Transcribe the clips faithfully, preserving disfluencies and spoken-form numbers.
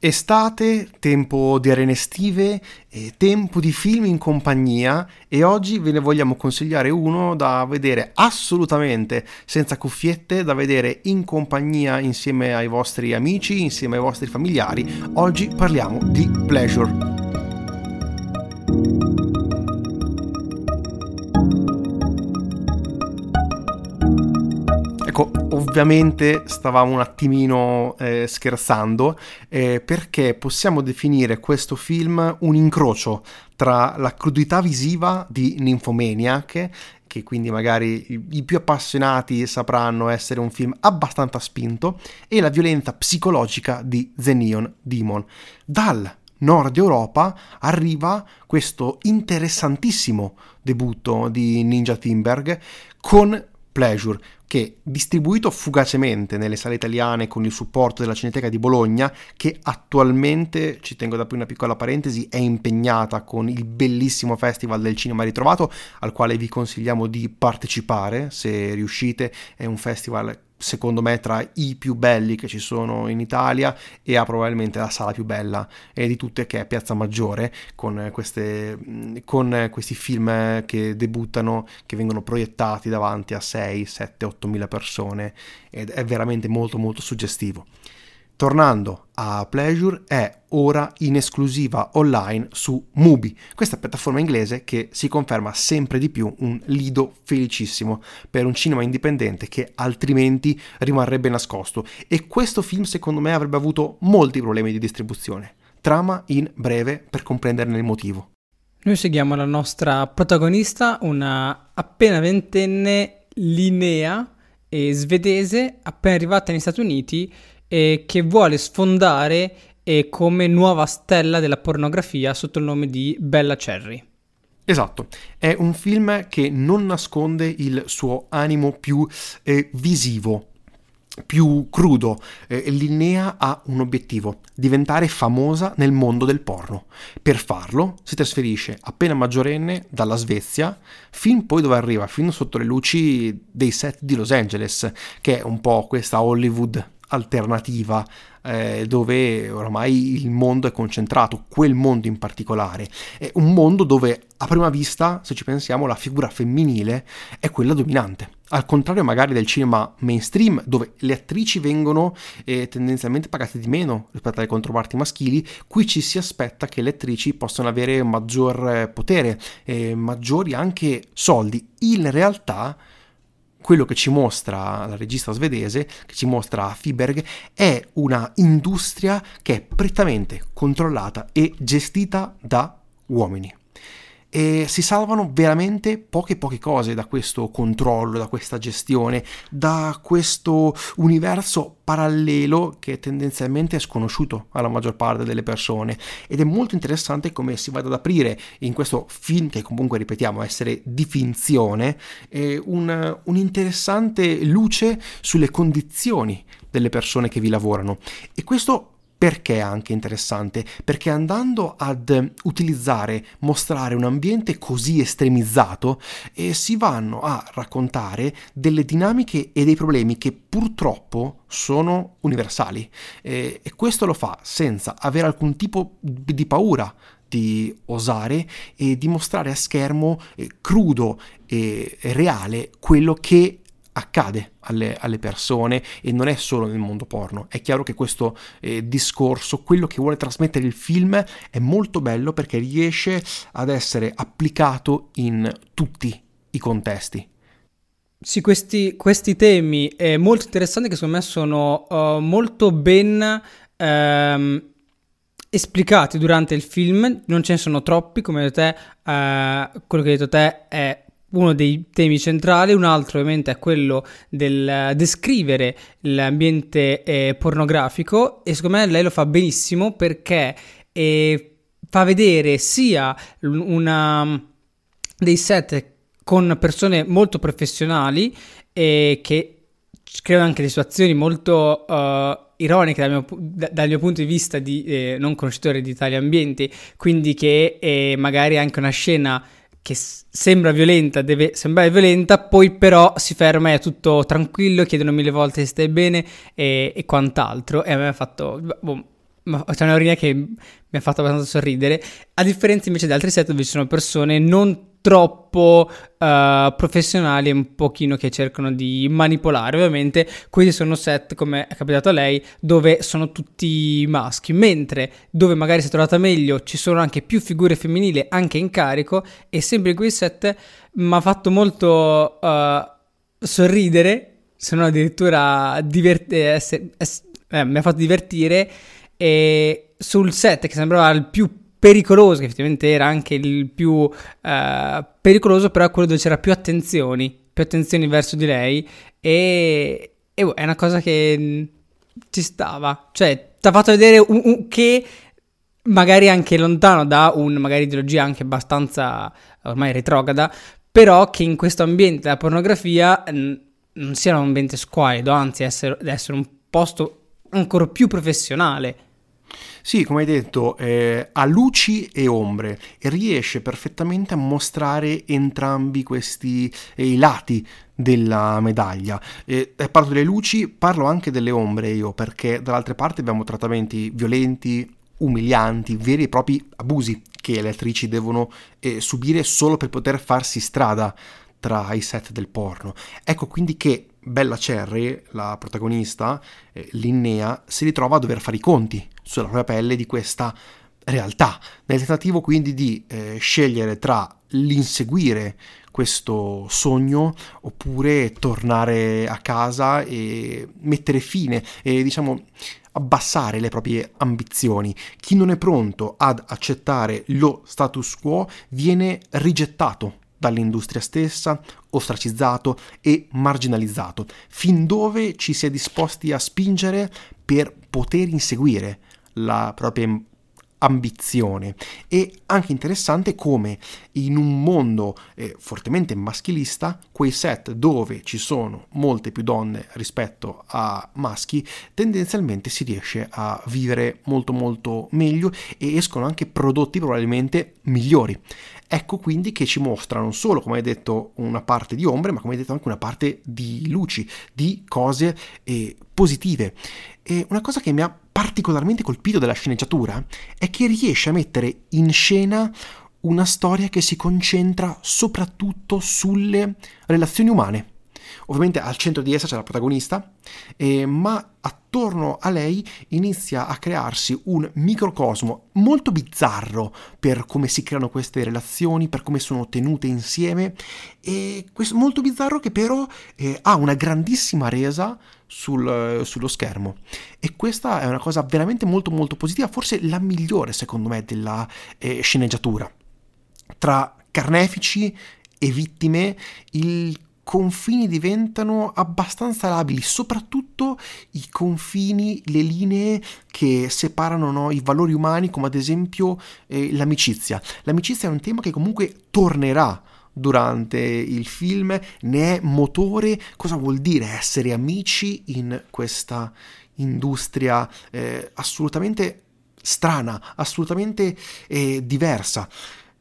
Estate, tempo di arene estive, e tempo di film in compagnia, e oggi ve ne vogliamo consigliare uno da vedere assolutamente senza cuffiette, da vedere in compagnia insieme ai vostri amici, insieme ai vostri familiari. Oggi parliamo di Pleasure. Ovviamente stavamo un attimino eh, scherzando eh, perché possiamo definire questo film un incrocio tra la crudità visiva di Nymphomaniac, che quindi magari i più appassionati sapranno essere un film abbastanza spinto, e la violenza psicologica di The Neon Demon. Dal Nord Europa arriva questo interessantissimo debutto di Ninja Thyberg con Pleasure, che, distribuito fugacemente nelle sale italiane con il supporto della Cineteca di Bologna, che attualmente, ci tengo ad aprire una piccola parentesi, è impegnata con il bellissimo Festival del Cinema Ritrovato, al quale vi consigliamo di partecipare se riuscite. È un festival, secondo me, tra i più belli che ci sono in Italia, e ha probabilmente la sala più bella eh, di tutte, che è Piazza Maggiore, con, queste, con questi film che debuttano, che vengono proiettati davanti a sei, sette, otto mila persone, ed è veramente molto molto suggestivo. Tornando a Pleasure, è ora in esclusiva online su Mubi, questa piattaforma inglese che si conferma sempre di più un lido felicissimo per un cinema indipendente che altrimenti rimarrebbe nascosto, e questo film secondo me avrebbe avuto molti problemi di distribuzione. Trama in breve per comprenderne il motivo. Noi seguiamo la nostra protagonista, una appena ventenne Linnea, eh, svedese, appena arrivata negli Stati Uniti, e che vuole sfondare eh, come nuova stella della pornografia sotto il nome di Bella Cherry. Esatto, è un film che non nasconde il suo animo più eh, visivo, più crudo. eh, Linnea ha un obiettivo: diventare famosa nel mondo del porno. Per farlo si trasferisce appena maggiorenne dalla Svezia fin poi dove arriva, fino sotto le luci dei set di Los Angeles, che è un po' questa Hollywood alternativa eh, dove oramai il mondo è concentrato, quel mondo in particolare è un mondo dove a prima vista, se ci pensiamo, la figura femminile è quella dominante, al contrario magari del cinema mainstream, dove le attrici vengono eh, tendenzialmente pagate di meno rispetto alle controparti maschili. Qui ci si aspetta che le attrici possano avere maggior potere, eh, maggiori anche soldi. In realtà quello che ci mostra la regista svedese, che ci mostra Thyberg, è una industria che è prettamente controllata e gestita da uomini. E si salvano veramente poche poche cose da questo controllo, da questa gestione, da questo universo parallelo che tendenzialmente è sconosciuto alla maggior parte delle persone. Ed è molto interessante come si vada ad aprire in questo film, che comunque ripetiamo essere di finzione, eh, un, un interessante luce sulle condizioni delle persone che vi lavorano. E questo perché è anche interessante? Perché andando ad utilizzare, mostrare un ambiente così estremizzato, eh, si vanno a raccontare delle dinamiche e dei problemi che purtroppo sono universali, eh, e questo lo fa senza avere alcun tipo di paura di osare e di mostrare a schermo eh, crudo e reale quello che accade alle, alle persone, e non è solo nel mondo porno. È chiaro che questo eh, discorso, quello che vuole trasmettere il film, è molto bello perché riesce ad essere applicato in tutti i contesti. Sì, questi, questi temi eh, molto interessanti, che secondo me sono uh, molto ben ehm, esplicati durante il film. Non ce ne sono troppi, come hai detto te. Uh, quello che hai detto te è uno dei temi centrali. Un altro ovviamente è quello del descrivere l'ambiente eh, pornografico, e secondo me lei lo fa benissimo perché eh, fa vedere sia una, dei set con persone molto professionali eh, che creano anche delle situazioni molto uh, ironiche dal mio, da, dal mio punto di vista di eh, non conoscitore di tali ambienti, quindi che eh, magari anche una scena che sembra violenta, deve sembrare violenta, poi però si ferma e è tutto tranquillo, chiedono mille volte se stai bene e, e quant'altro. E a me ha fatto boh, ma c'è una orina che mi ha fatto abbastanza sorridere, a differenza invece di altri set dove ci sono persone non troppo uh, professionali, un pochino che cercano di manipolare. Ovviamente questi sono set, come è capitato a lei, dove sono tutti maschi, mentre dove magari si è trovata meglio ci sono anche più figure femminili anche in carico, e sempre in quei set mi ha fatto molto uh, sorridere, se non addirittura divert- eh, eh, mi ha fatto divertire, e sul set che sembrava il più pericoloso, che effettivamente era anche il più uh, pericoloso, però quello dove c'era più attenzioni, più attenzioni verso di lei, e, e è una cosa che ci stava, cioè ti ha fatto vedere un, un, che magari anche lontano da un magari ideologia anche abbastanza ormai retrograda, però che in questo ambiente della pornografia n- non sia un ambiente squallido, anzi essere, essere un posto ancora più professionale. Sì, come hai detto, eh, ha luci e ombre, e riesce perfettamente a mostrare entrambi questi eh, lati della medaglia. Eh, parlo delle luci, parlo anche delle ombre io, perché dall'altra parte abbiamo trattamenti violenti, umilianti, veri e propri abusi che le attrici devono eh, subire solo per poter farsi strada tra i set del porno. Ecco quindi che Bella Cherry, la protagonista, eh, Linnea, si ritrova a dover fare i conti sulla propria pelle di questa realtà, nel tentativo quindi di eh, scegliere tra l'inseguire questo sogno oppure tornare a casa e mettere fine e, diciamo, abbassare le proprie ambizioni. Chi non è pronto ad accettare lo status quo viene rigettato dall'industria stessa, ostracizzato e marginalizzato, fin dove ci si è disposti a spingere per poter inseguire la propria ambizione. E anche interessante come in un mondo eh, fortemente maschilista, quei set dove ci sono molte più donne rispetto a maschi, tendenzialmente si riesce a vivere molto molto meglio e escono anche prodotti probabilmente migliori. Ecco quindi che ci mostra non solo, come hai detto, una parte di ombre, ma come hai detto anche una parte di luci, di cose eh, positive. E una cosa che mi ha particolarmente colpito della sceneggiatura è che riesce a mettere in scena una storia che si concentra soprattutto sulle relazioni umane. Ovviamente al centro di essa c'è la protagonista, eh, ma attorno a lei inizia a crearsi un microcosmo molto bizzarro per come si creano queste relazioni, per come sono tenute insieme, e questo molto bizzarro che però eh, ha una grandissima resa sul, sullo schermo, e questa è una cosa veramente molto molto positiva, forse la migliore secondo me della eh, sceneggiatura. Tra carnefici e vittime il confini diventano abbastanza labili, soprattutto i confini, le linee che separano, no, i valori umani, come ad esempio eh, l'amicizia. L'amicizia è un tema che comunque tornerà durante il film, ne è motore. Cosa vuol dire essere amici in questa industria eh, assolutamente strana, assolutamente eh, diversa?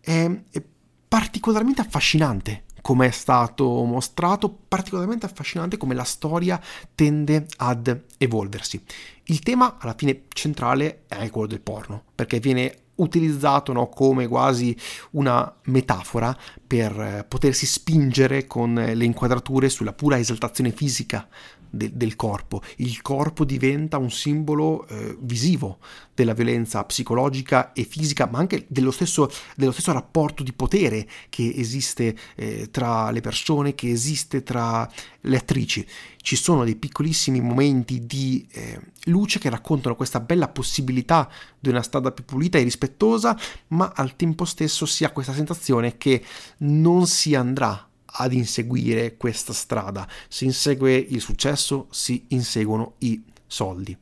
È, è particolarmente affascinante come è stato mostrato, particolarmente affascinante come la storia tende ad evolversi. Il tema alla fine centrale è quello del porno, perché viene utilizzato, no, come quasi una metafora per potersi spingere con le inquadrature sulla pura esaltazione fisica de- del corpo. Il corpo diventa un simbolo eh, visivo della violenza psicologica e fisica, ma anche dello stesso, dello stesso rapporto di potere che esiste eh, tra le persone, che esiste tra le attrici. Ci sono dei piccolissimi momenti di eh, luce che raccontano questa bella possibilità di una strada più pulita e rispettosa, ma al tempo stesso si ha questa sensazione che non si andrà ad inseguire questa strada. Si insegue il successo, si inseguono i soldi.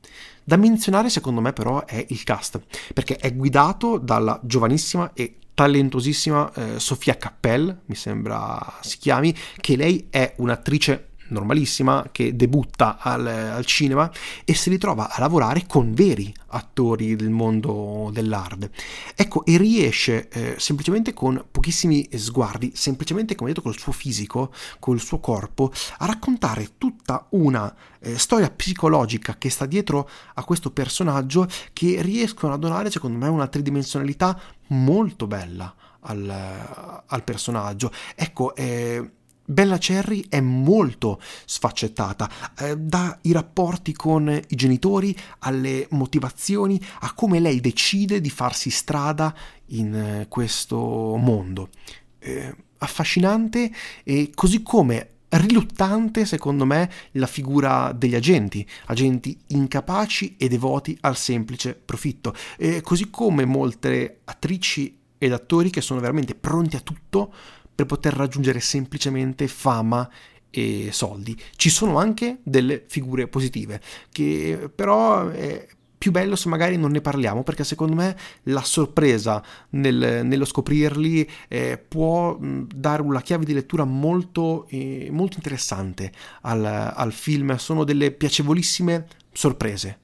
Da menzionare secondo me però è il cast, perché è guidato dalla giovanissima e talentosissima eh, Sofia Cappell, mi sembra si chiami, che lei è un'attrice normalissima che debutta al, al cinema e si ritrova a lavorare con veri attori del mondo dell'hard, ecco, e riesce eh, semplicemente con pochissimi sguardi, semplicemente, come detto, col suo fisico, col suo corpo, a raccontare tutta una eh, storia psicologica che sta dietro a questo personaggio, che riescono a donare secondo me una tridimensionalità molto bella al, al personaggio, ecco. eh, Bella Cherry è molto sfaccettata, eh, dai rapporti con i genitori alle motivazioni, a come lei decide di farsi strada in eh, questo mondo. Eh, affascinante, e così come riluttante secondo me la figura degli agenti, agenti incapaci e devoti al semplice profitto, eh, così come molte attrici ed attori che sono veramente pronti a tutto per poter raggiungere semplicemente fama e soldi. Ci sono anche delle figure positive, che però è più bello se magari non ne parliamo, perché secondo me la sorpresa nel, nello scoprirli eh, può dare una chiave di lettura molto, eh, molto interessante al, al film. Sono delle piacevolissime sorprese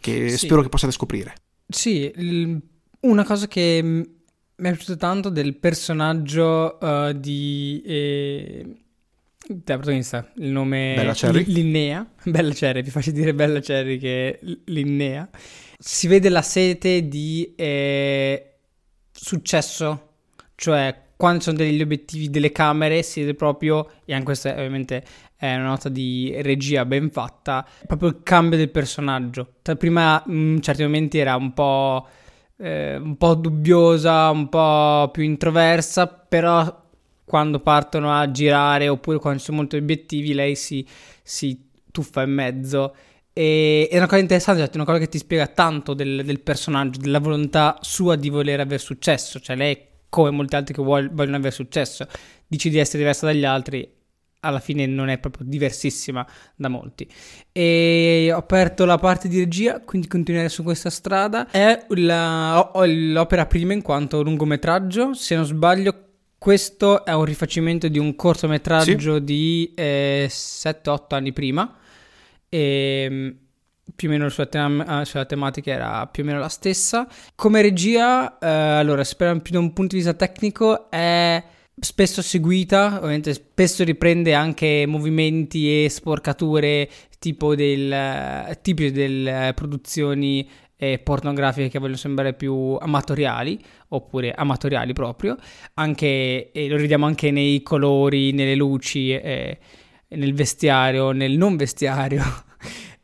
che sì. Spero che possiate scoprire. Sì, una cosa che... mi è piaciuto tanto del personaggio uh, di eh, della protagonista, il nome Bella Cherry. Linnea, Bella Cherry, ti faccio dire Bella Cherry che Linnea. Si vede la sete di eh, successo, cioè quando ci sono degli obiettivi delle camere si vede proprio, e anche questa ovviamente è una nota di regia ben fatta, proprio il cambio del personaggio. Tra prima in certi momenti era un po'... Eh, un po' dubbiosa, un po' più introversa, però quando partono a girare oppure quando ci sono molti obiettivi lei si, si tuffa in mezzo, e è una cosa interessante, cioè, è una cosa che ti spiega tanto del, del personaggio, della volontà sua di voler aver successo, cioè lei come molti altri che vuol, vogliono aver successo dice di essere diversa dagli altri, alla fine non è proprio diversissima da molti. E ho aperto la parte di regia, quindi continuare su questa strada. È la, ho, ho l'opera prima in quanto lungometraggio, se non sbaglio questo è un rifacimento di un cortometraggio sì. di eh, sette otto anni prima, e più o meno sulla, tem- sulla tematica era più o meno la stessa. Come regia, eh, allora, spero più da un punto di vista tecnico, è spesso seguita, ovviamente spesso riprende anche movimenti e sporcature tipo del tipici delle produzioni eh, pornografiche che vogliono sembrare più amatoriali, oppure amatoriali proprio, anche eh, lo vediamo anche nei colori, nelle luci, eh, nel vestiario, nel non vestiario.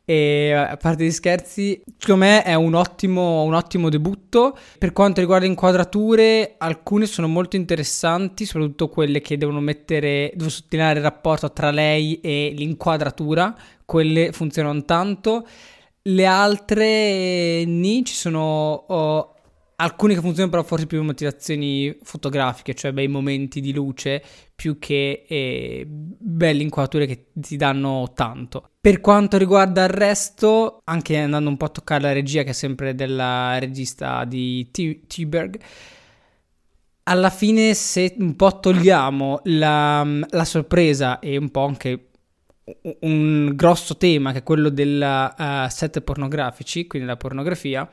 E a parte gli scherzi, secondo me è un ottimo, un ottimo debutto. Per quanto riguarda inquadrature, alcune sono molto interessanti, soprattutto quelle che devono mettere, devo sottolineare il rapporto tra lei e l'inquadratura, quelle funzionano tanto. Le altre ni ci sono oh, alcune che funzionano però forse più per motivazioni fotografiche, cioè bei momenti di luce più che eh, belle inquadrature che ti danno tanto. Per quanto riguarda il resto, anche andando un po' a toccare la regia, che è sempre della regista di Thyberg, alla fine se un po' togliamo la, la sorpresa e un po' anche un grosso tema che è quello dei uh, set pornografici, quindi la pornografia,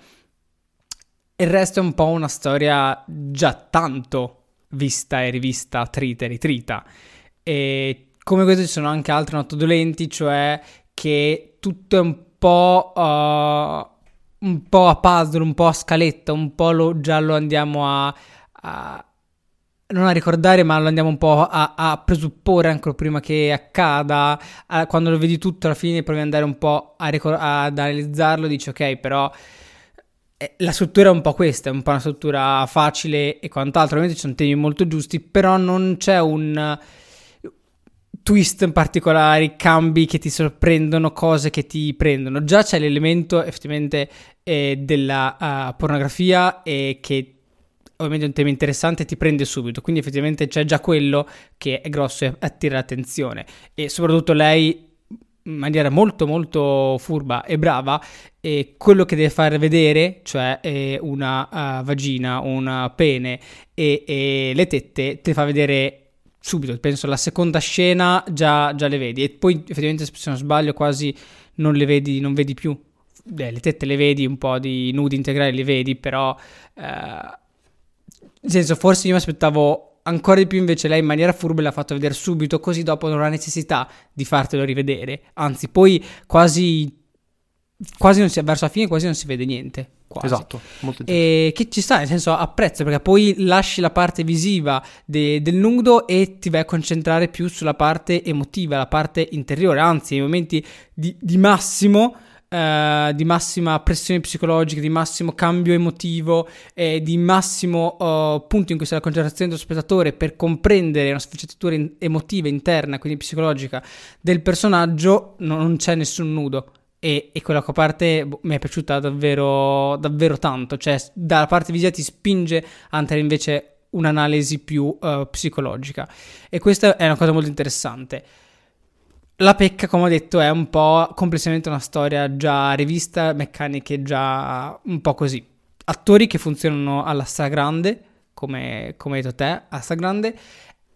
il resto è un po' una storia già tanto vista e rivista, trita e ritrita. E come questo ci sono anche altre note dolenti, cioè che tutto è un po' uh, un po' a puzzle, un po' a scaletta, un po' lo, già lo andiamo a, a non a ricordare, ma lo andiamo un po' a, a presupporre ancora prima che accada. A, quando lo vedi tutto alla fine provi ad andare un po' a ricor- ad analizzarlo, dici ok, però eh, la struttura è un po' questa, è un po' una struttura facile e quant'altro. Ovviamente ci sono temi molto giusti, però non c'è un twist in particolare, cambi che ti sorprendono, cose che ti prendono. Già c'è l'elemento effettivamente eh, della uh, pornografia, e che ovviamente è un tema interessante, ti prende subito, quindi effettivamente c'è già quello che è grosso e attira l'attenzione, e soprattutto lei in maniera molto molto furba e brava, e quello che deve far vedere, cioè eh, una uh, vagina, un pene e, e le tette, te fa vedere subito, penso la seconda scena già, già le vedi, e poi effettivamente se non sbaglio quasi non le vedi, non vedi più. Beh, le tette le vedi, un po' di nudi integrali le vedi, però eh, nel senso forse io mi aspettavo ancora di più, invece lei in maniera furba l'ha fatto vedere subito, così dopo non ha necessità di fartelo rivedere, anzi poi quasi quasi non si, verso la fine quasi non si vede niente, quasi. Esatto, molto interessante. E che ci sta, nel senso apprezzo, perché poi lasci la parte visiva de, del nudo e ti vai a concentrare più sulla parte emotiva, la parte interiore, anzi nei momenti di, di massimo Uh, di massima pressione psicologica, di massimo cambio emotivo, eh, di massimo uh, punto in cui c'è la concentrazione dello spettatore per comprendere una sfaccettatura in- emotiva interna, quindi psicologica, del personaggio, no, non c'è nessun nudo, e, e quella parte boh, mi è piaciuta davvero davvero tanto, cioè dalla parte visiva ti spinge a andare invece un'analisi più uh, psicologica, e questa è una cosa molto interessante. La pecca, come ho detto, è un po' complessivamente una storia già rivista, meccaniche già un po' così. Attori che funzionano alla stragrande, come, come hai detto te, alla stragrande.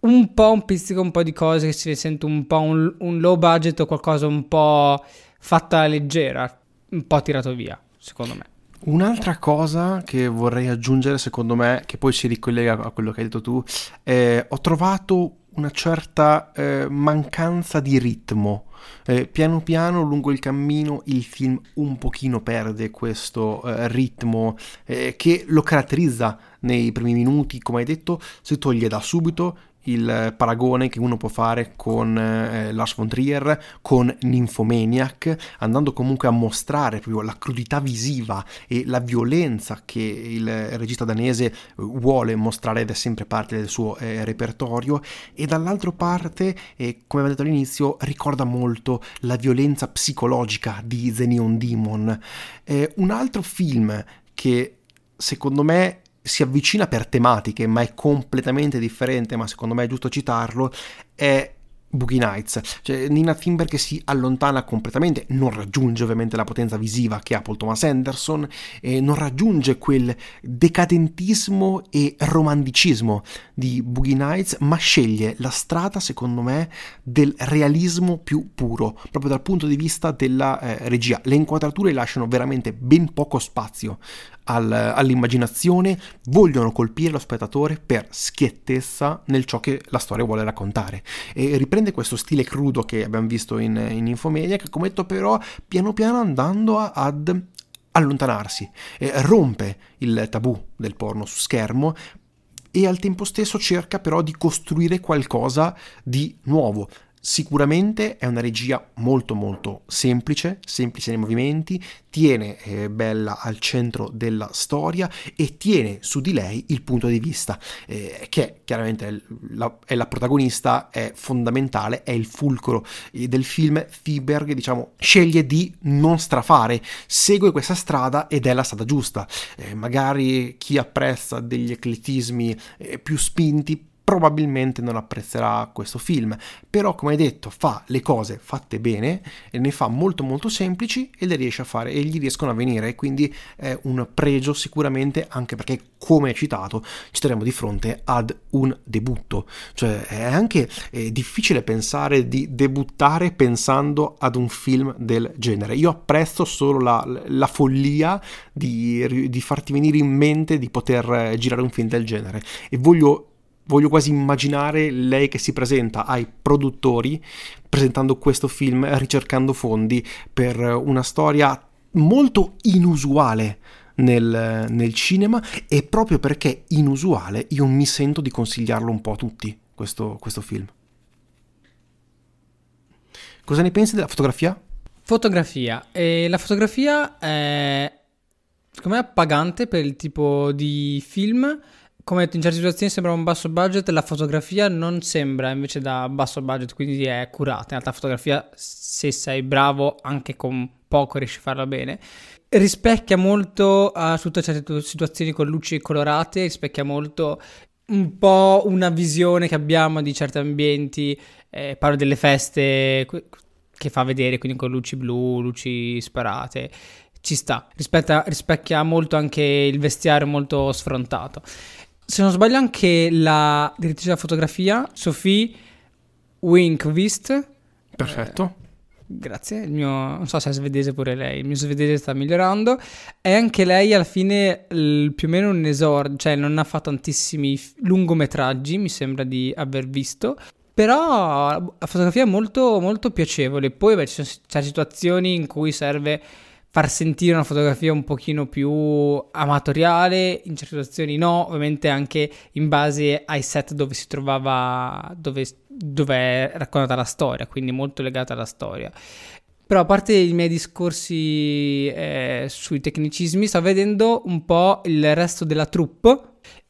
Un po' un pizzico, un po' di cose che si sente un po' un, un low budget o qualcosa un po' fatta leggera, un po' tirato via, secondo me. Un'altra cosa che vorrei aggiungere, secondo me, che poi si ricollega a quello che hai detto tu, eh, ho trovato una certa eh, mancanza di ritmo. Eh, piano piano lungo il cammino il film un pochino perde questo eh, ritmo eh, che lo caratterizza nei primi minuti, come hai detto, si toglie da subito il paragone che uno può fare con eh, Lars von Trier, con Nymphomaniac, andando comunque a mostrare proprio la crudità visiva e la violenza che il regista danese vuole mostrare ed è sempre parte del suo eh, repertorio, e dall'altra parte, eh, come avevo detto all'inizio, ricorda molto la violenza psicologica di The Neon Demon. Eh, un altro film che secondo me si avvicina per tematiche, ma è completamente differente, ma secondo me è giusto citarlo, è Boogie Nights. Cioè, Ninja Thyberg che si allontana completamente, non raggiunge ovviamente la potenza visiva che ha Paul Thomas Anderson, eh, non raggiunge quel decadentismo e romanticismo di Boogie Nights, ma sceglie la strada, secondo me, del realismo più puro, proprio dal punto di vista della eh, regia. Le inquadrature lasciano veramente ben poco spazio al, all'immaginazione, vogliono colpire lo spettatore per schiettezza nel ciò che la storia vuole raccontare, e riprende questo stile crudo che abbiamo visto in, in Infomaniac, come detto, però piano piano andando a, ad allontanarsi, eh, rompe il tabù del porno su schermo e al tempo stesso cerca però di costruire qualcosa di nuovo. Sicuramente è una regia molto molto semplice, semplice nei movimenti, tiene eh, Bella al centro della storia e tiene su di lei il punto di vista, eh, che chiaramente è la, è la protagonista, è fondamentale, è il fulcro del film. Thyberg, diciamo, sceglie di non strafare, segue questa strada ed è la strada giusta. Eh, magari chi apprezza degli eclettismi eh, più spinti probabilmente non apprezzerà questo film, però come hai detto fa le cose fatte bene, e ne fa molto molto semplici e le riesce a fare e gli riescono a venire, e quindi è un pregio sicuramente, anche perché come hai citato ci troviamo di fronte ad un debutto, cioè è anche eh, difficile pensare di debuttare pensando ad un film del genere. Io apprezzo solo la, la follia di, di farti venire in mente di poter girare un film del genere, e voglio Voglio quasi immaginare lei che si presenta ai produttori presentando questo film, ricercando fondi per una storia molto inusuale nel, nel cinema, e proprio perché inusuale io mi sento di consigliarlo un po' a tutti, questo, questo film. Cosa ne pensi della fotografia? Fotografia. Eh, la fotografia è, secondo me, appagante per il tipo di film. Come detto, in certe situazioni sembra un basso budget, la fotografia non sembra invece da basso budget, quindi è curata. In realtà la fotografia, se sei bravo, anche con poco riesci a farla bene. Rispecchia molto uh, tutte certe situazioni con luci colorate, rispecchia molto un po' una visione che abbiamo di certi ambienti, eh, parlo delle feste che fa vedere, quindi con luci blu, luci sparate. Ci sta, rispecchia, rispecchia molto anche il vestiario molto sfrontato. se non sbaglio anche la direttrice della fotografia, Sophie Winkvist. Perfetto. Eh, grazie, il mio, non so se è svedese pure lei, il mio svedese sta migliorando. E anche lei alla fine l, più o meno un esordio, cioè non ha fatto tantissimi f- lungometraggi, mi sembra di aver visto. Però la fotografia è molto, molto piacevole. Poi beh, ci sono, c'è situazioni in cui serve far sentire una fotografia un pochino più amatoriale, in certe situazioni no, ovviamente anche in base ai set dove si trovava, dove, dove è raccontata la storia, quindi molto legata alla storia. Però a parte i miei discorsi eh, sui tecnicismi, sto vedendo un po' il resto della troupe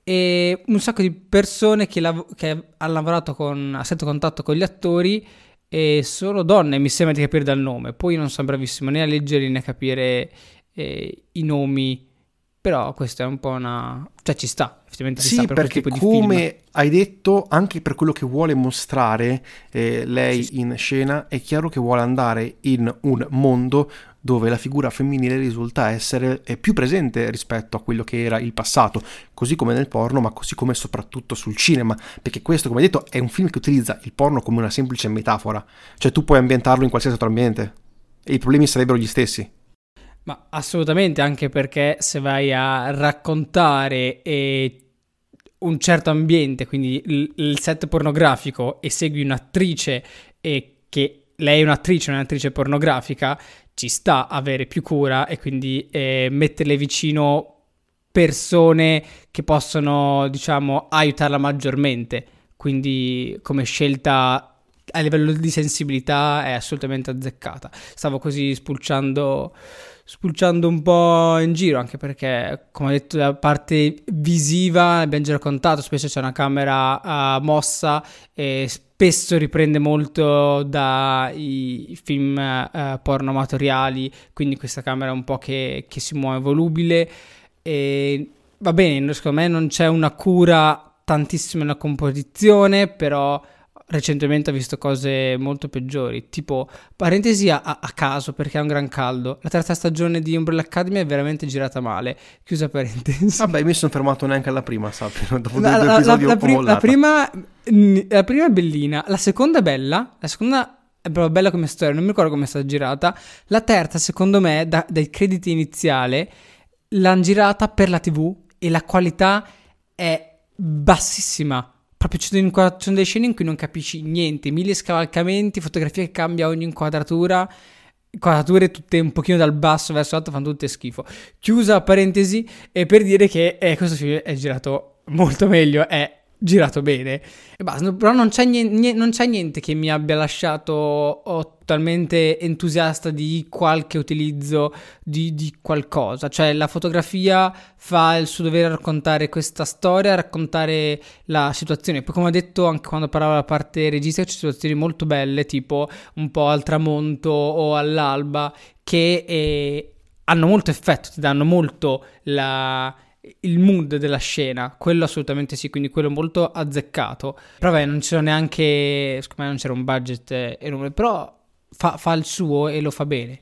e un sacco di persone che, lav- che ha lavorato con, ha stretto contatto con gli attori, e sono donne, mi sembra di capire dal nome. Poi non sono bravissimo né a leggere né a capire eh, i nomi, però questa è un po' una, cioè ci sta effettivamente, ci sì sta per perché tipo come di film. Hai detto, anche per quello che vuole mostrare eh, lei sì, sì. in scena è chiaro che vuole andare in un mondo dove la figura femminile risulta essere più presente rispetto a quello che era il passato, così come nel porno, ma così come soprattutto sul cinema, perché questo, come hai detto, è un film che utilizza il porno come una semplice metafora, cioè tu puoi ambientarlo in qualsiasi altro ambiente e i problemi sarebbero gli stessi. Ma assolutamente, anche perché se vai a raccontare eh, un certo ambiente, quindi il, il set pornografico, e segui un'attrice eh, che lei è un'attrice, un'attrice pornografica, ci sta avere più cura e quindi eh, metterle vicino persone che possono, diciamo, aiutarla maggiormente. Quindi come scelta a livello di sensibilità è assolutamente azzeccata. Stavo così spulciando, spulciando un po' in giro, anche perché, come ho detto, la parte visiva, abbiamo già raccontato, spesso c'è una camera uh, mossa e spesso riprende molto dai film eh, porno amatoriali, quindi questa camera un po' che, che si muove volubile. E va bene, secondo me non c'è una cura tantissima nella composizione, però recentemente ho visto cose molto peggiori, tipo, parentesi a, a caso perché è un gran caldo, la terza stagione di Umbrella Academy è veramente girata male, chiusa parentesi. Vabbè, mi sono fermato neanche alla prima, sappi, dopo la, due, la, due la, la, prim- la prima la prima è bellina, la seconda è bella, la seconda è proprio bella come storia, non mi ricordo come è stata girata, la terza secondo me da, dai crediti iniziale l'hanno girata per la tivù e la qualità è bassissima. Proprio ci sono delle scene in cui non capisci niente, mille scavalcamenti, fotografia che cambia ogni inquadratura, inquadrature tutte un pochino dal basso verso l'alto, fanno tutte schifo. Chiusa parentesi, e per dire che eh, questo film è girato molto meglio, è girato bene e basta. Però non c'è niente, non c'è niente che mi abbia lasciato oh, totalmente entusiasta di qualche utilizzo di, di qualcosa, cioè la fotografia fa il suo dovere a raccontare questa storia, a raccontare la situazione. Poi, come ho detto anche quando parlavo della parte regista, ci sono situazioni molto belle, tipo un po' al tramonto o all'alba, che eh, hanno molto effetto, ti danno molto la... il mood della scena, quello assolutamente sì, quindi quello molto azzeccato. Però beh, non c'era neanche, secondo me non c'era un budget enorme, però fa, fa il suo e lo fa bene.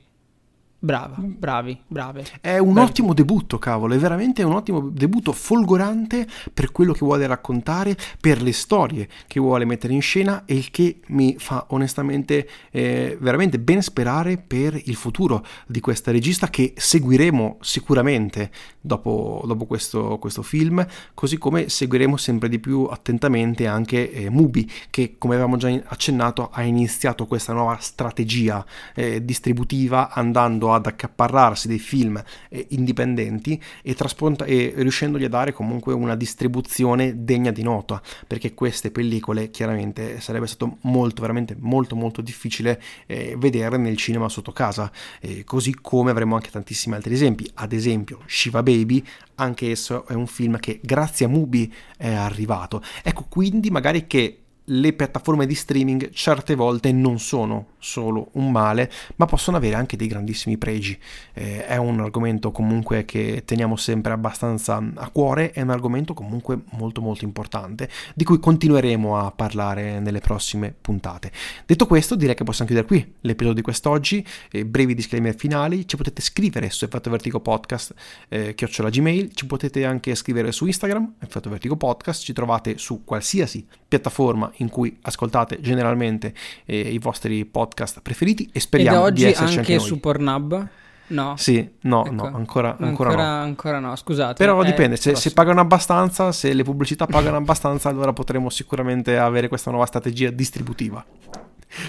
Brava, bravi, brave. È un bravi. Ottimo debutto, cavolo, è veramente un ottimo debutto, folgorante per quello che vuole raccontare, per le storie che vuole mettere in scena, e il che mi fa onestamente eh, veramente ben sperare per il futuro di questa regista, che seguiremo sicuramente dopo, dopo questo, questo film, così come seguiremo sempre di più attentamente anche eh, Mubi, che come avevamo già accennato ha iniziato questa nuova strategia eh, distributiva, andando a ad accaparrarsi dei film eh, indipendenti e, traspont- e riuscendogli a dare comunque una distribuzione degna di nota, perché queste pellicole chiaramente sarebbe stato molto, veramente molto molto difficile eh, vedere nel cinema sotto casa, eh, così come avremo anche tantissimi altri esempi, ad esempio Shiva Baby, anche esso è un film che grazie a Mubi è arrivato. Ecco, quindi magari che le piattaforme di streaming certe volte non sono solo un male, ma possono avere anche dei grandissimi pregi. Eh, è un argomento comunque che teniamo sempre abbastanza a cuore, è un argomento comunque molto molto importante, di cui continueremo a parlare nelle prossime puntate. Detto questo, direi che possiamo chiudere qui l'episodio di quest'oggi. Eh, brevi disclaimer finali: ci potete scrivere su Effetto Vertigo Podcast eh, chiocciola Gmail, ci potete anche scrivere su Instagram Effetto Vertigo Podcast, ci trovate su qualsiasi piattaforma in cui ascoltate generalmente eh, i vostri podcast preferiti, e speriamo di esserci anche, anche su Pornhub. No. Sì, no, ecco. no, ancora, ancora, ancora no. Ancora no, scusate. Però eh, dipende, se, se pagano abbastanza, se le pubblicità pagano abbastanza, allora potremo sicuramente avere questa nuova strategia distributiva.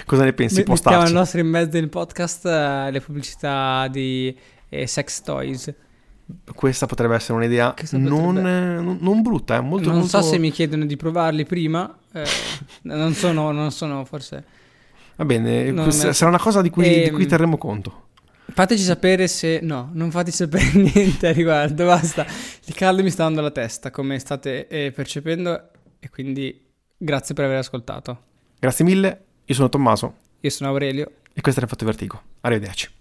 Cosa ne pensi? M- può starci? Mettiamo il nostro in mezzo del podcast uh, le pubblicità di eh, sex toys. Questa potrebbe essere un'idea non, non, non brutta, eh, molto, non molto... so se mi chiedono di provarli prima, eh, non sono, non sono forse... Va bene, non sarà me... una cosa di cui, ehm... di cui terremo conto. Fateci sapere se... No, non fateci sapere niente a riguardo, basta. Il caldo mi sta dando la testa, come state eh, percependo, e quindi grazie per aver ascoltato. Grazie mille, io sono Tommaso. Io sono Aurelio. E questo era Effetto Vertigo. Arrivederci.